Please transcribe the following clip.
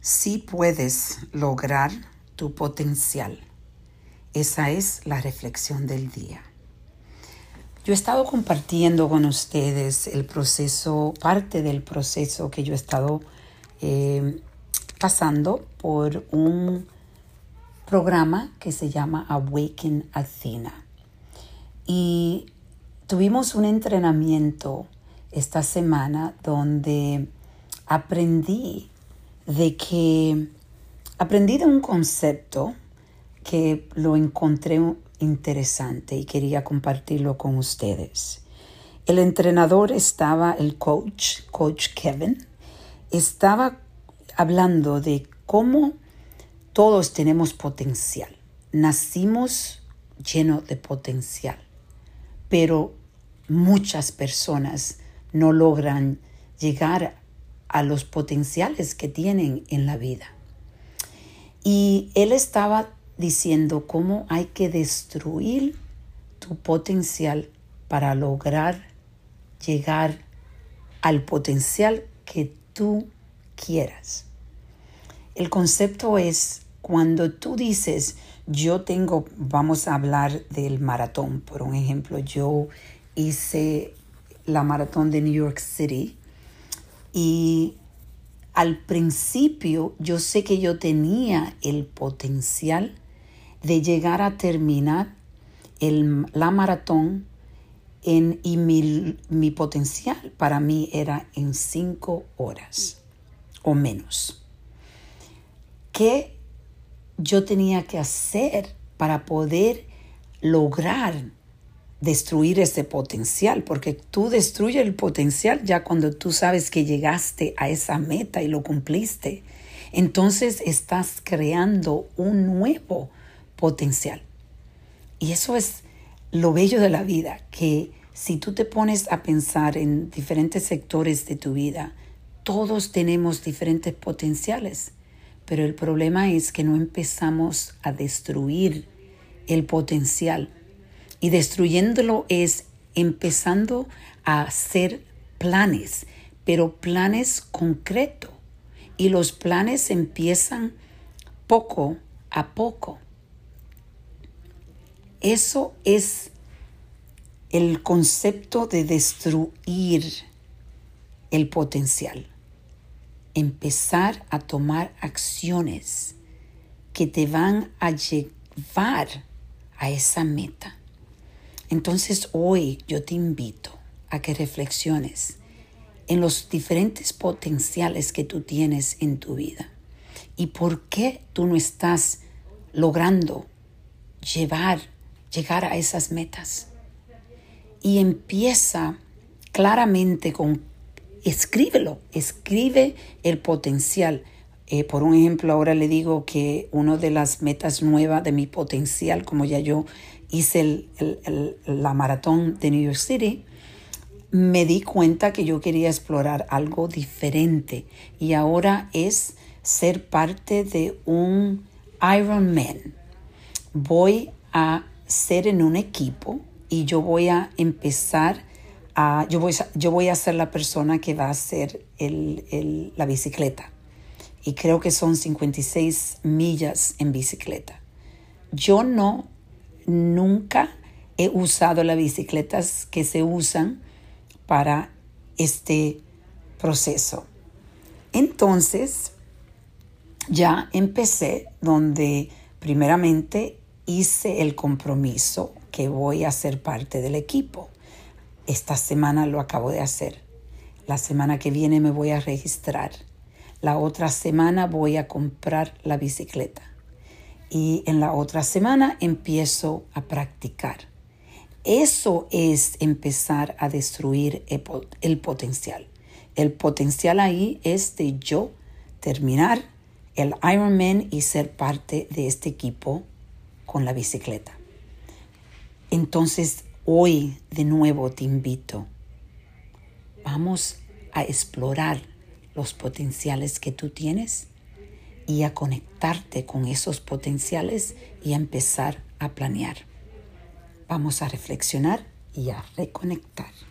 sí puedes lograr tu potencial. Esa es la reflexión del día. Yo he estado compartiendo con ustedes el proceso, parte del proceso que yo he estado pasando por un programa que se llama Awaken Athena. Y tuvimos un entrenamiento esta semana donde aprendí de un concepto que lo encontré interesante y quería compartirlo con ustedes. El entrenador estaba, el coach Kevin, estaba hablando de cómo todos tenemos potencial. Nacimos llenos de potencial, pero muchas personas no logran llegar a los potenciales que tienen en la vida. Y él estaba diciendo cómo hay que destruir tu potencial para lograr llegar al potencial que tú quieras. El concepto es cuando tú dices, yo tengo, vamos a hablar del maratón, por un ejemplo, yo hice la maratón de New York City y al principio yo sé que yo tenía el potencial de llegar a terminar la maratón y mi potencial para mí era en 5 horas o menos. ¿Qué yo tenía que hacer para poder lograr destruir ese potencial? Porque tú destruyes el potencial ya cuando tú sabes que llegaste a esa meta y lo cumpliste. Entonces estás creando un nuevo potencial. Y eso es lo bello de la vida, que si tú te pones a pensar en diferentes sectores de tu vida, todos tenemos diferentes potenciales, pero el problema es que no empezamos a destruir el potencial. Y destruyéndolo es empezando a hacer planes, pero planes concretos. Y los planes empiezan poco a poco. Eso es el concepto de destruir el potencial. Empezar a tomar acciones que te van a llevar a esa meta. Entonces hoy yo te invito a que reflexiones en los diferentes potenciales que tú tienes en tu vida y por qué tú no estás logrando llegar a esas metas. Y empieza claramente con, escribe el potencial. Por un ejemplo, ahora le digo que una de las metas nuevas de mi potencial, como ya yo hice la maratón de New York City, me di cuenta que yo quería explorar algo diferente. Y ahora es ser parte de un Ironman. Voy a ser en un equipo y yo voy a empezar a... Yo voy a ser la persona que va a hacer la bicicleta. Y creo que son 56 millas en bicicleta. Yo nunca he usado las bicicletas que se usan para este proceso. Entonces, ya empecé donde primeramente hice el compromiso que voy a ser parte del equipo. Esta semana lo acabo de hacer. La semana que viene me voy a registrar. La otra semana voy a comprar la bicicleta. Y en la otra semana empiezo a practicar. Eso es empezar a destruir el potencial. El potencial ahí es de yo terminar el Ironman y ser parte de este equipo con la bicicleta. Entonces, hoy de nuevo te invito. Vamos a explorar los potenciales que tú tienes y a conectarte con esos potenciales y a empezar a planear. Vamos a reflexionar y a reconectar.